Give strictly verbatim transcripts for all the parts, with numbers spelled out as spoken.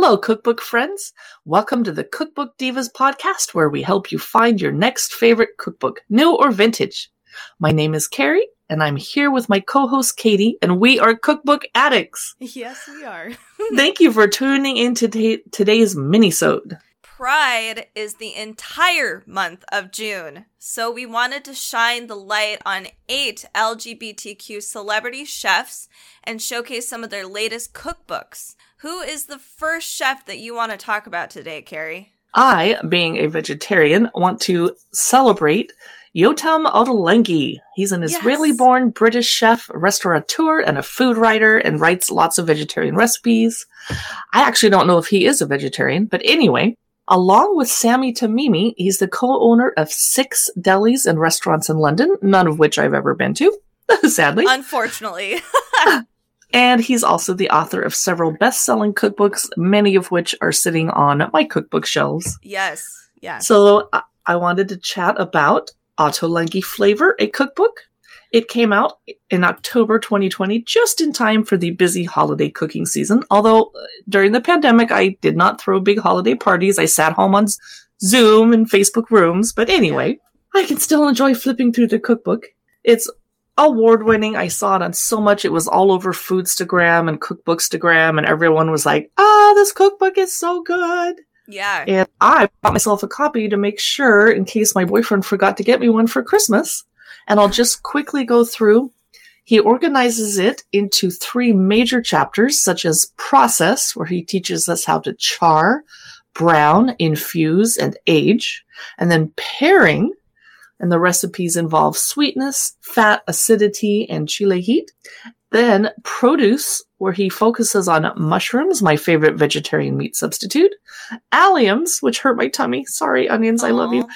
Hello, cookbook friends. Welcome to the Cookbook Divas podcast, where we help you find your next favorite cookbook, new or vintage. My name is Carrie, and I'm here with my co-host Katie, and we are cookbook addicts. Yes, we are. Thank you for tuning in to t- today's minisode. Pride is the entire month of June, so we wanted to shine the light on eight L G B T Q celebrity chefs and showcase some of their latest cookbooks. Who is the first chef that you want to talk about today, Carrie? I, being a vegetarian, want to celebrate Yotam Ottolenghi. He's an yes. Israeli-born British chef, restaurateur, and a food writer, and writes lots of vegetarian recipes. I actually don't know if he is a vegetarian, but anyway. Along with Sammy Tamimi, he's the co-owner of six delis and restaurants in London, none of which I've ever been to, sadly. Unfortunately. And he's also the author of several best-selling cookbooks, many of which are sitting on my cookbook shelves. Yes, yeah. So I, I wanted to chat about Ottolenghi Flavor, a cookbook. It came out in October twenty twenty, just in time for the busy holiday cooking season. Although during the pandemic, I did not throw big holiday parties. I sat home on Zoom and Facebook rooms. But anyway, I can still enjoy flipping through the cookbook. It's award-winning. I saw it on so much. It was all over Foodstagram and Cookbookstagram. And everyone was like, ah, this cookbook is so good. Yeah. And I bought myself a copy to make sure in case my boyfriend forgot to get me one for Christmas. And I'll just quickly go through. He organizes it into three major chapters, such as process, where he teaches us how to char, brown, infuse, and age. And then pairing, and the recipes involve sweetness, fat, acidity, and chili heat. Then produce, where he focuses on mushrooms, my favorite vegetarian meat substitute. Alliums, which hurt my tummy. Sorry, onions, aww. I love you.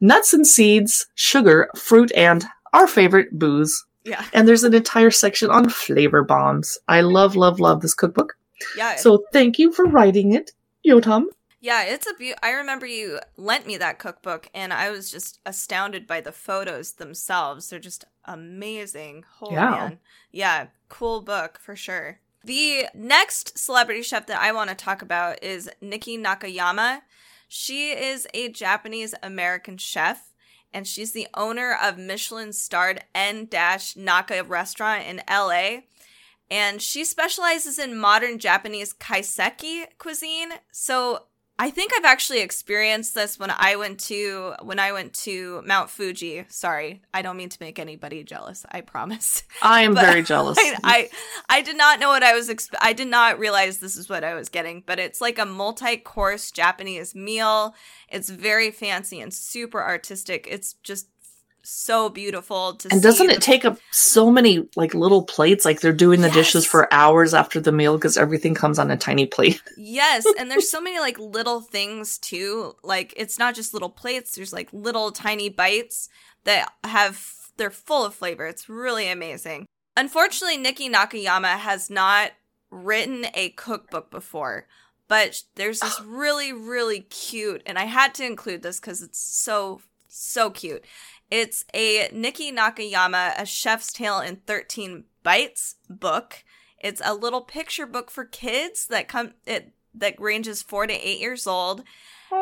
Nuts and seeds, sugar, fruit, and our favorite, booze. Yeah. And there's an entire section on flavor bombs. I love, love, love this cookbook. Yeah. So thank you for writing it, Yotam. Yeah, it's a beautiful. I remember you lent me that cookbook, and I was just astounded by the photos themselves. They're just amazing. Holy yeah. man. Yeah, cool book for sure. The next celebrity chef that I want to talk about is Niki Nakayama. She is a Japanese-American chef, and she's the owner of Michelin-starred N Naka restaurant in L A, and she specializes in modern Japanese kaiseki cuisine. So I think I've actually experienced this when I went to when I went to Mount Fuji. Sorry, I don't mean to make anybody jealous. I promise. I am very jealous. I, I I did not know what I was. Exp- I did not realize this is what I was getting. But it's like a multi-course Japanese meal. It's very fancy and super artistic. It's just so beautiful to see. And doesn't it take up so many like little plates? Like they're doing the yes. dishes for hours after the meal because everything comes on a tiny plate. Yes. And there's so many like little things too. Like it's not just little plates. There's like little tiny bites that have, they're full of flavor. It's really amazing. Unfortunately, Niki Nakayama has not written a cookbook before, but there's this really, really cute, and I had to include this because it's so, so cute. It's a Niki Nakayama, A Chef's Tale in thirteen bites book. It's a little picture book for kids that come it that ranges four to eight years old.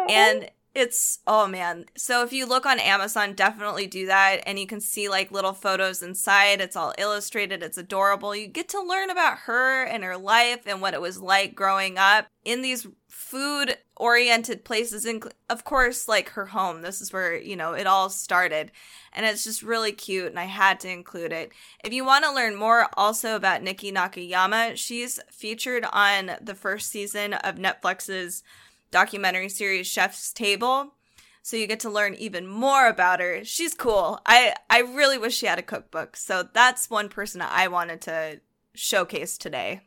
And it's, oh man. So if you look on Amazon, definitely do that. And you can see like little photos inside. It's all illustrated. It's adorable. You get to learn about her and her life and what it was like growing up in these food oriented places, and of course like her home. This is where, you know, it all started, and it's just really cute, and I had to include it. If you want to learn more also about Niki Nakayama, she's featured on the first season of Netflix's documentary series Chef's Table, so you get to learn even more about her. She's cool. I I really wish she had a cookbook, so that's one person I wanted to showcase today.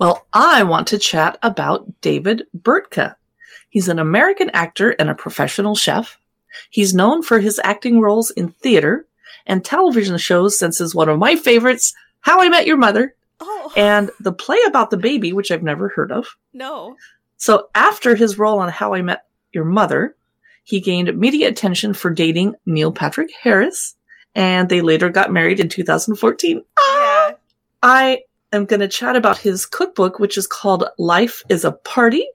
Well, I want to chat about David Burtka. He's an American actor and a professional chef. He's known for his acting roles in theater and television shows, since is one of my favorites, How I Met Your Mother, oh. and the play about the baby, which I've never heard of. No. So after his role on How I Met Your Mother, he gained media attention for dating Neil Patrick Harris, and they later got married in two thousand fourteen. Yeah. I I'm going to chat about his cookbook, which is called Life is a Party,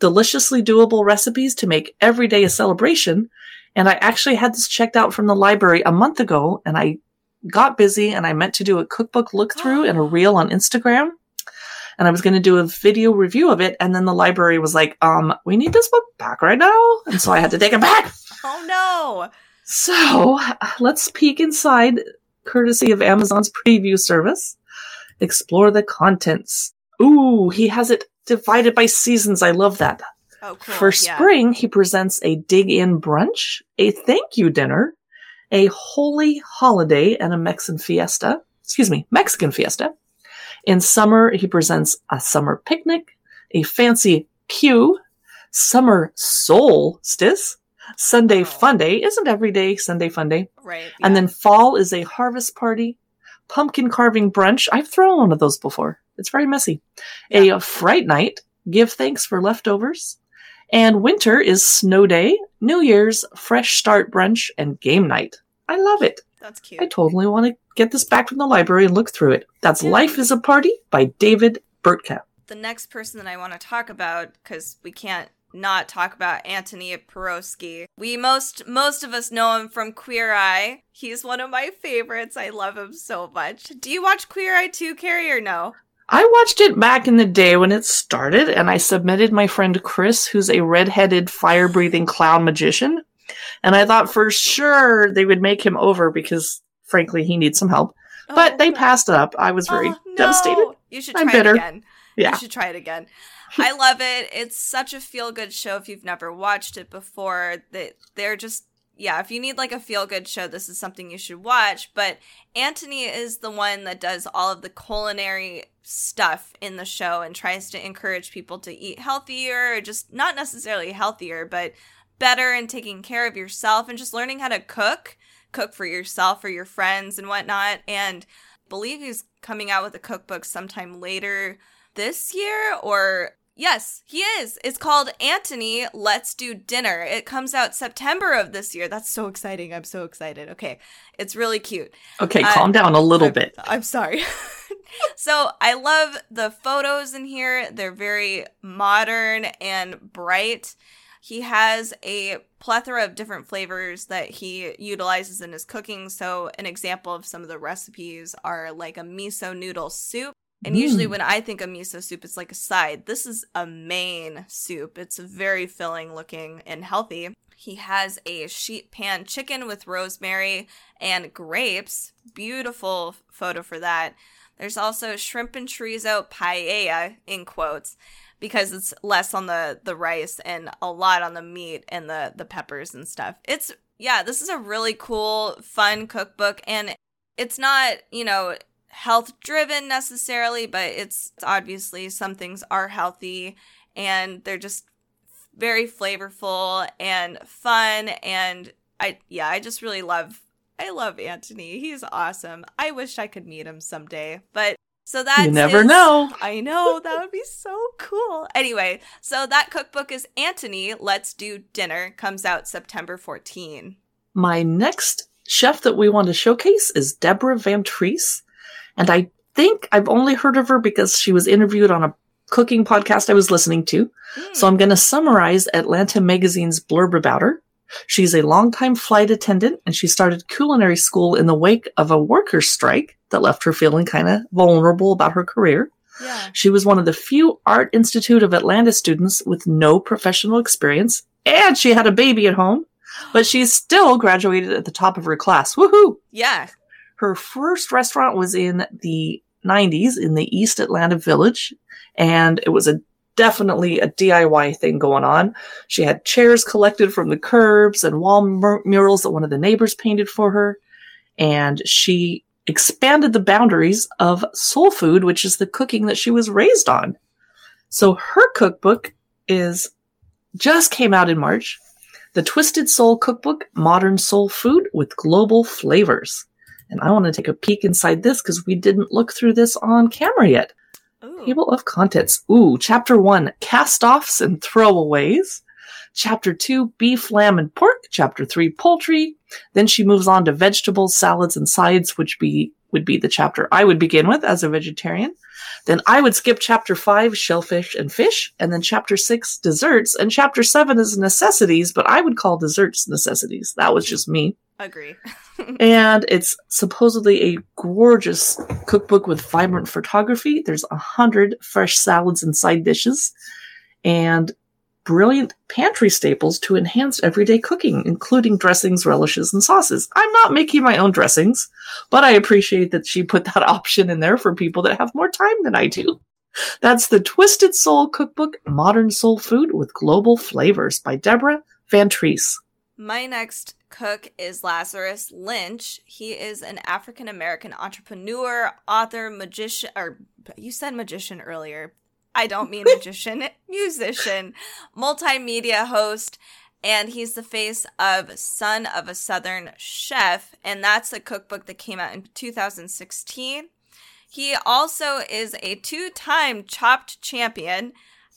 Deliciously Doable Recipes to Make Every Day a Celebration. And I actually had this checked out from the library a month ago, and I got busy and I meant to do a cookbook look through and a reel on Instagram. And I was going to do a video review of it. And then the library was like, um, we need this book back right now. And so I had to take it back. Oh, no. So let's peek inside, courtesy of Amazon's preview service. Explore the contents. Ooh, he has it divided by seasons. I love that. Oh, cool. For yeah. spring, he presents a dig-in brunch, a thank you dinner, a holy holiday, and a Mexican fiesta. Excuse me, Mexican fiesta. In summer, he presents a summer picnic, a fancy queue, summer solstice, Sunday oh. fun day. Isn't every day Sunday fun day? Right. And yeah. then fall is a harvest party, pumpkin carving brunch. I've thrown one of those before. It's very messy. Yeah. A fright night, give thanks for leftovers. And winter is snow day, New Year's, fresh start brunch, and game night. I love it. That's cute. I totally want to get this back from the library and look through it. That's yeah. Life is a Party by David Burtka. The next person that I want to talk about, because we can't not talk about Antoni Porowski. We most most of us know him from Queer Eye. He's one of my favorites. I love him so much. Do you watch Queer Eye too, Carrie, or no? I watched it back in the day when it started, and I submitted my friend Chris, who's a redheaded, fire-breathing clown magician. And I thought for sure they would make him over because, frankly, he needs some help. Oh, but they passed it up. I was very oh, no. devastated. You should try I'm bitter. it again. Yeah. You should try it again. I love it. It's such a feel-good show if you've never watched it before. They're just, yeah, if you need like a feel-good show, this is something you should watch. But Antoni is the one that does all of the culinary stuff in the show and tries to encourage people to eat healthier, or just not necessarily healthier, but better and taking care of yourself and just learning how to cook, cook for yourself or your friends and whatnot. And I believe he's coming out with a cookbook sometime later this year, or yes, he is. It's called Antoni Let's Do Dinner. It comes out September of this year. That's so exciting. I'm so excited. Okay. It's really cute. Okay. Uh, calm down a little I'm, bit. I'm sorry. So I love the photos in here. They're very modern and bright. He has a plethora of different flavors that he utilizes in his cooking. So an example of some of the recipes are like a miso noodle soup. And usually when I think of miso soup, it's like a side. This is a main soup. It's very filling looking and healthy. He has a sheet pan chicken with rosemary and grapes. Beautiful photo for that. There's also shrimp and chorizo paella, in quotes, because it's less on the, the rice and a lot on the meat and the, the peppers and stuff. It's, yeah, this is a really cool, fun cookbook. And it's not, you know, health driven necessarily, but it's obviously some things are healthy and they're just very flavorful and fun. And I, yeah, I just really love, I love Antoni. He's awesome. I wish I could meet him someday, but so that's you never his, know. I know, that would be so cool. Anyway, so that cookbook is Antoni Let's Do Dinner, comes out September fourteenth. My next chef that we want to showcase is Deborah VanTrece. And I think I've only heard of her because she was interviewed on a cooking podcast I was listening to. Mm. So I'm going to summarize Atlanta Magazine's blurb about her. She's a longtime flight attendant, and she started culinary school in the wake of a workers' strike that left her feeling kind of vulnerable about her career. Yeah. She was one of the few Art Institute of Atlanta students with no professional experience, and she had a baby at home, but she still graduated at the top of her class. Woohoo! Yeah. Her first restaurant was in the nineties in the East Atlanta Village, and it was a definitely a D I Y thing going on. She had chairs collected from the curbs and wall mur- murals that one of the neighbors painted for her, and she expanded the boundaries of soul food, which is the cooking that she was raised on. So her cookbook is just came out in March, The Twisted Soul Cookbook, Modern Soul Food with Global Flavors. And I want to take a peek inside this because we didn't look through this on camera yet. Ooh. Table of contents. Ooh, chapter one, cast-offs and throwaways. Chapter two, beef, lamb, and pork. Chapter three, poultry. Then she moves on to vegetables, salads, and sides, which be would be the chapter I would begin with as a vegetarian. Then I would skip chapter five, shellfish and fish, and then chapter six, desserts, and chapter seven is necessities, but I would call desserts necessities. That was just me. Agree. And it's supposedly a gorgeous cookbook with vibrant photography. There's a hundred fresh salads and side dishes and brilliant pantry staples to enhance everyday cooking, including dressings, relishes, and sauces. I'm not making my own dressings, but I appreciate that she put that option in there for people that have more time than I do. That's The Twisted Soul Cookbook, Modern Soul Food with Global Flavors by Deborah VanTrece. My next cook is Lazarus Lynch. He is an African-American entrepreneur, author, magician, or you said magician earlier. I don't mean magician, musician, multimedia host, and he's the face of Son of a Southern Chef, and that's a cookbook that came out in two thousand sixteen. He also is a two-time Chopped champion,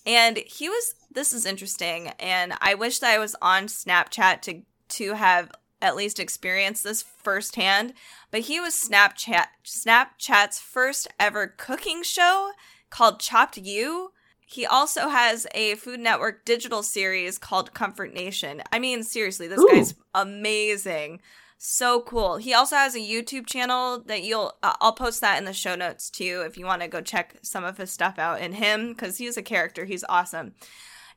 and he was, this is interesting, and I wish that I was on Snapchat to to have at least experienced this firsthand, but he was Snapchat Snapchat's first ever cooking show called Chopped You. He also has a Food Network digital series called Comfort Nation. I mean, seriously, this Ooh. guy's amazing. So cool. He also has a YouTube channel that you'll, uh, I'll post that in the show notes too if you want to go check some of his stuff out in him, because he's a character. He's awesome.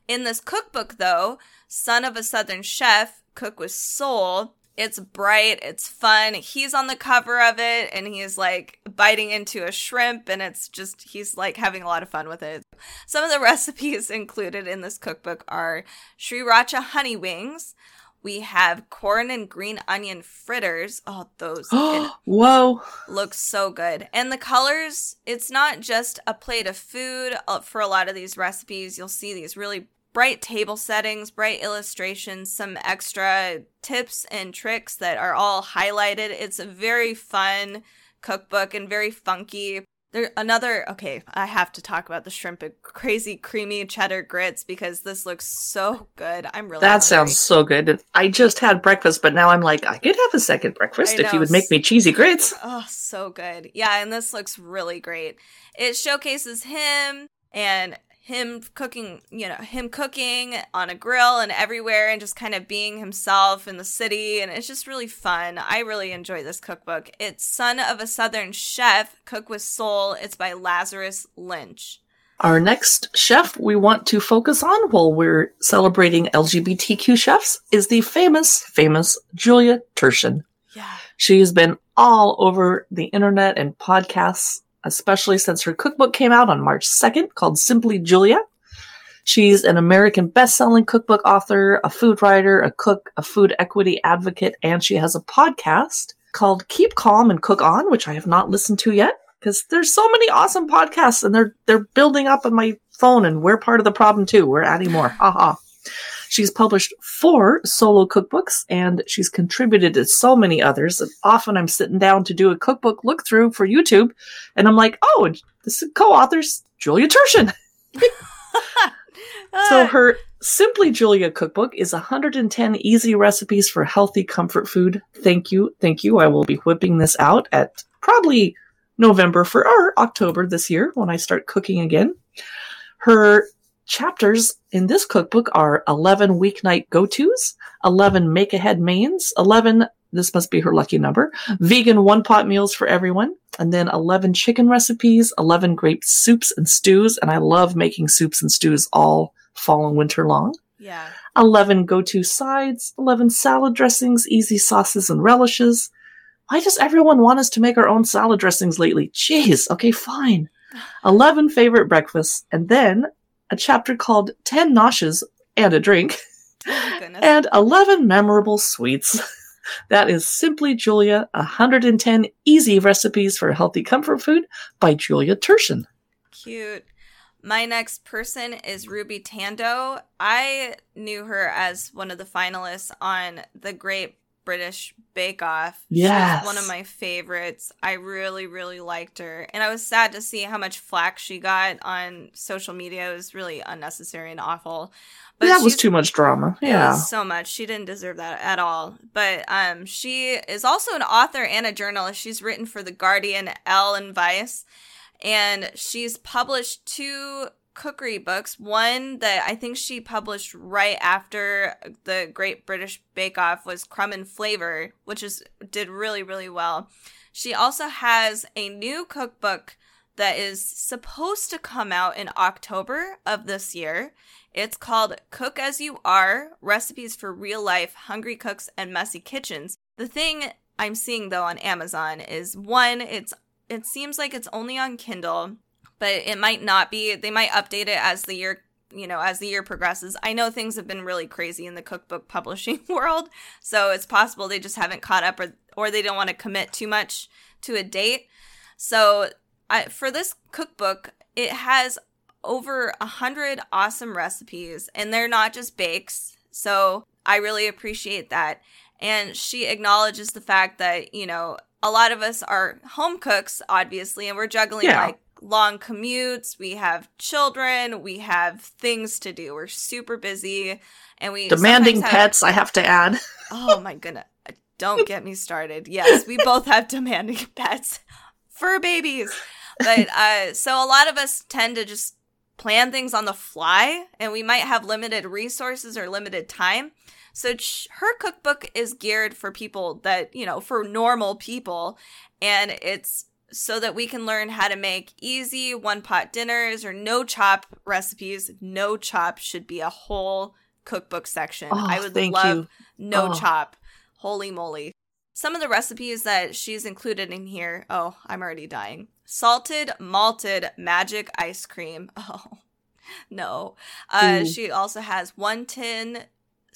In this cookbook, though, Son of a Southern Chef, Cook with Soul, it's bright, it's fun. He's on the cover of it, and he's, like, biting into a shrimp, and it's just, he's, like, having a lot of fun with it. Some of the recipes included in this cookbook are sriracha honey wings. We have corn and green onion fritters. Oh, those Whoa. look so good. And the colors, it's not just a plate of food. For a lot of these recipes, you'll see these really bright table settings, bright illustrations, some extra tips and tricks that are all highlighted. It's a very fun cookbook and very funky. There, another, okay, I have to talk about the shrimp and crazy creamy cheddar grits because this looks so good. I'm really That hungry. Sounds so good. I just had breakfast, but now I'm like, I could have a second breakfast if you would make me cheesy grits. Oh, so good. Yeah, and this looks really great. It showcases him and him cooking, you know, him cooking on a grill and everywhere and just kind of being himself in the city. And it's just really fun. I really enjoy this cookbook. It's Son of a Southern Chef, Cook with Soul. It's by Lazarus Lynch. Our next chef we want to focus on while we're celebrating L G B T Q chefs is the famous, famous Julia Turshen. Yeah. She has been all over the internet and podcasts, especially since her cookbook came out on March second called Simply Julia. She's an American best-selling cookbook author, a food writer, a cook, a food equity advocate, and she has a podcast called Keep Calm and Cook On, which I have not listened to yet because there's so many awesome podcasts and they're they're building up on my phone and we're part of the problem too. We're adding more. Haha. She's published four solo cookbooks, and she's contributed to so many others. And often I'm sitting down to do a cookbook look-through for YouTube, and I'm like, oh, this is co-author's Julia Turshen. So her Simply Julia cookbook is one hundred ten easy recipes for healthy comfort food. Thank you. Thank you. I will be whipping this out at probably November for or October this year when I start cooking again. Her chapters in this cookbook are eleven weeknight go-tos, eleven make-ahead mains, eleven, this must be her lucky number, vegan one-pot meals for everyone, and then eleven chicken recipes, eleven grape soups and stews, and I love making soups and stews all fall and winter long. Yeah. eleven go-to sides, eleven salad dressings, easy sauces and relishes. Why does everyone want us to make our own salad dressings lately? Jeez, okay, fine. eleven favorite breakfasts, and then a chapter called ten Noshes and a Drink, oh, and eleven Memorable Sweets. That is Simply Julia, one hundred ten Easy Recipes for Healthy Comfort Food by Julia Turshen. Cute. My next person is Ruby Tandoh. I knew her as one of the finalists on The Great British Bake-Off. Yes. She's one of my favorites. I really, really liked her. And I was sad to see how much flack she got on social media. It was really unnecessary and awful. But that was too much drama. Yeah. So much. She didn't deserve that at all. But um, she is also an author and a journalist. She's written for The Guardian, Elle, and Vice. And she's published two cookery books. One that I think she published right after The Great British Bake-Off was Crumb and Flavor, which is did really, really well. She also has a new cookbook that is supposed to come out in October of this year. It's called Cook As You Are, Recipes for Real Life, Hungry Cooks, and Messy Kitchens. The thing I'm seeing, though, on Amazon is, one, it's it seems like it's only on Kindle, but it might not be. They might update it as the year, you know, as the year progresses. I know things have been really crazy in the cookbook publishing world, so it's possible they just haven't caught up or, or they don't want to commit too much to a date. So I, for this cookbook, it has over a hundred awesome recipes, and they're not just bakes. So I really appreciate that. And she acknowledges the fact that, you know, a lot of us are home cooks, obviously, and we're juggling yeah. like long commutes. We have children. We have things to do. We're super busy, and we demanding have... pets. I have to add. Oh my goodness! Don't get me started. Yes, we both have demanding pets, fur babies. But uh, so a lot of us tend to just plan things on the fly, and we might have limited resources or limited time. So ch- her cookbook is geared for people that, you know, for normal people. And it's so that we can learn how to make easy one-pot dinners or no-chop recipes. No-chop should be a whole cookbook section. Oh, I would love no-chop. Oh. Holy moly. Some of the recipes that she's included in here. Oh, I'm already dying. Salted malted magic ice cream. Oh, no. Uh, she also has one tin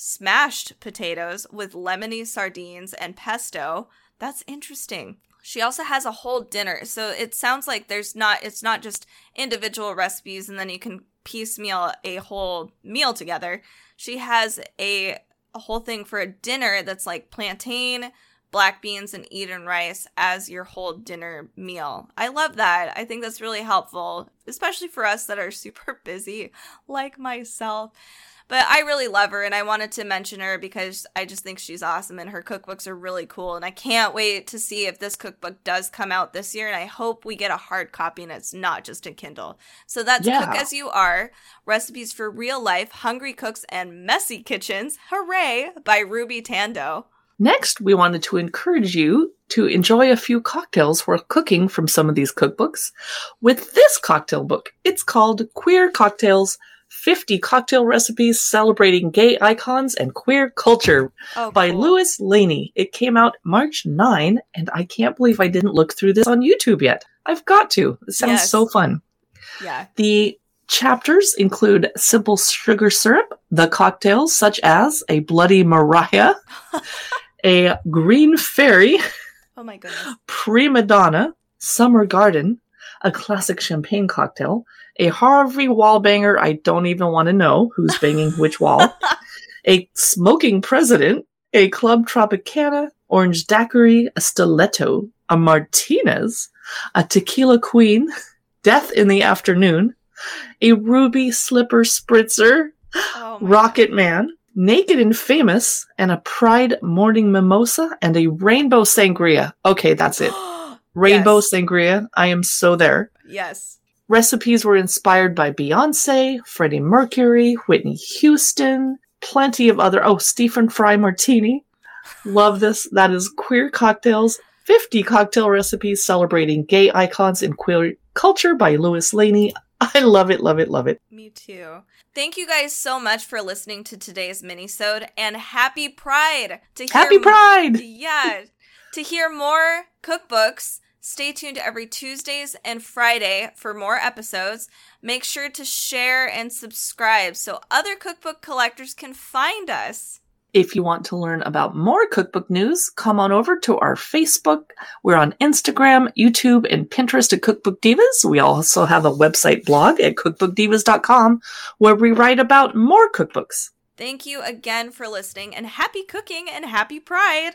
smashed potatoes with lemony sardines and pesto. That's interesting. She also has a whole dinner. So it sounds like there's not, it's not just individual recipes and then you can piecemeal a whole meal together. She has a, a whole thing for a dinner that's like plantain, black beans, and Eden rice as your whole dinner meal. I love that. I think that's really helpful, especially for us that are super busy like myself. But I really love her, and I wanted to mention her because I just think she's awesome, and her cookbooks are really cool, and I can't wait to see if this cookbook does come out this year, and I hope we get a hard copy and it's not just a Kindle. So that's yeah. Cook As You Are, Recipes for Real Life, Hungry Cooks, and Messy Kitchens, hooray, by Ruby Tandoh. Next, we wanted to encourage you to enjoy a few cocktails worth cooking from some of these cookbooks with this cocktail book. It's called Queer Cocktails, fifty Cocktail Recipes Celebrating Gay Icons and Queer Culture oh, by cool. Lewis Laney. It came out March ninth, and I can't believe I didn't look through this on YouTube yet. I've got to. It sounds yes. so fun. Yeah. The chapters include simple sugar syrup, the cocktails such as a Bloody Mariah, a green fairy, oh my goodness, prima donna, summer garden, a classic champagne cocktail, a Harvey wall banger. I don't even want to know who's banging which wall, a smoking president, a club Tropicana, orange daiquiri, a stiletto, a Martinez, a tequila queen, death in the afternoon, a ruby slipper spritzer, oh rocket God. man, naked and famous, and a pride morning mimosa, and a rainbow sangria. Okay, that's it. Rainbow yes. sangria. I am so there. Yes. Recipes were inspired by Beyonce, Freddie Mercury, Whitney Houston, plenty of other... Oh, Stephen Fry martini. Love this. That is Queer Cocktails, fifty Cocktail Recipes Celebrating Gay Icons in Queer Culture by Lewis Laney. I love it, love it, love it. Me too. Thank you guys so much for listening to today's minisode, and happy Pride! To hear happy Pride! M- yeah. To hear more cookbooks, stay tuned every Tuesdays and Friday for more episodes. Make sure to share and subscribe so other cookbook collectors can find us. If you want to learn about more cookbook news, come on over to our Facebook. We're on Instagram, YouTube, and Pinterest at Cookbook Divas. We also have a website blog at cookbook divas dot com where we write about more cookbooks. Thank you again for listening, and happy cooking and happy Pride!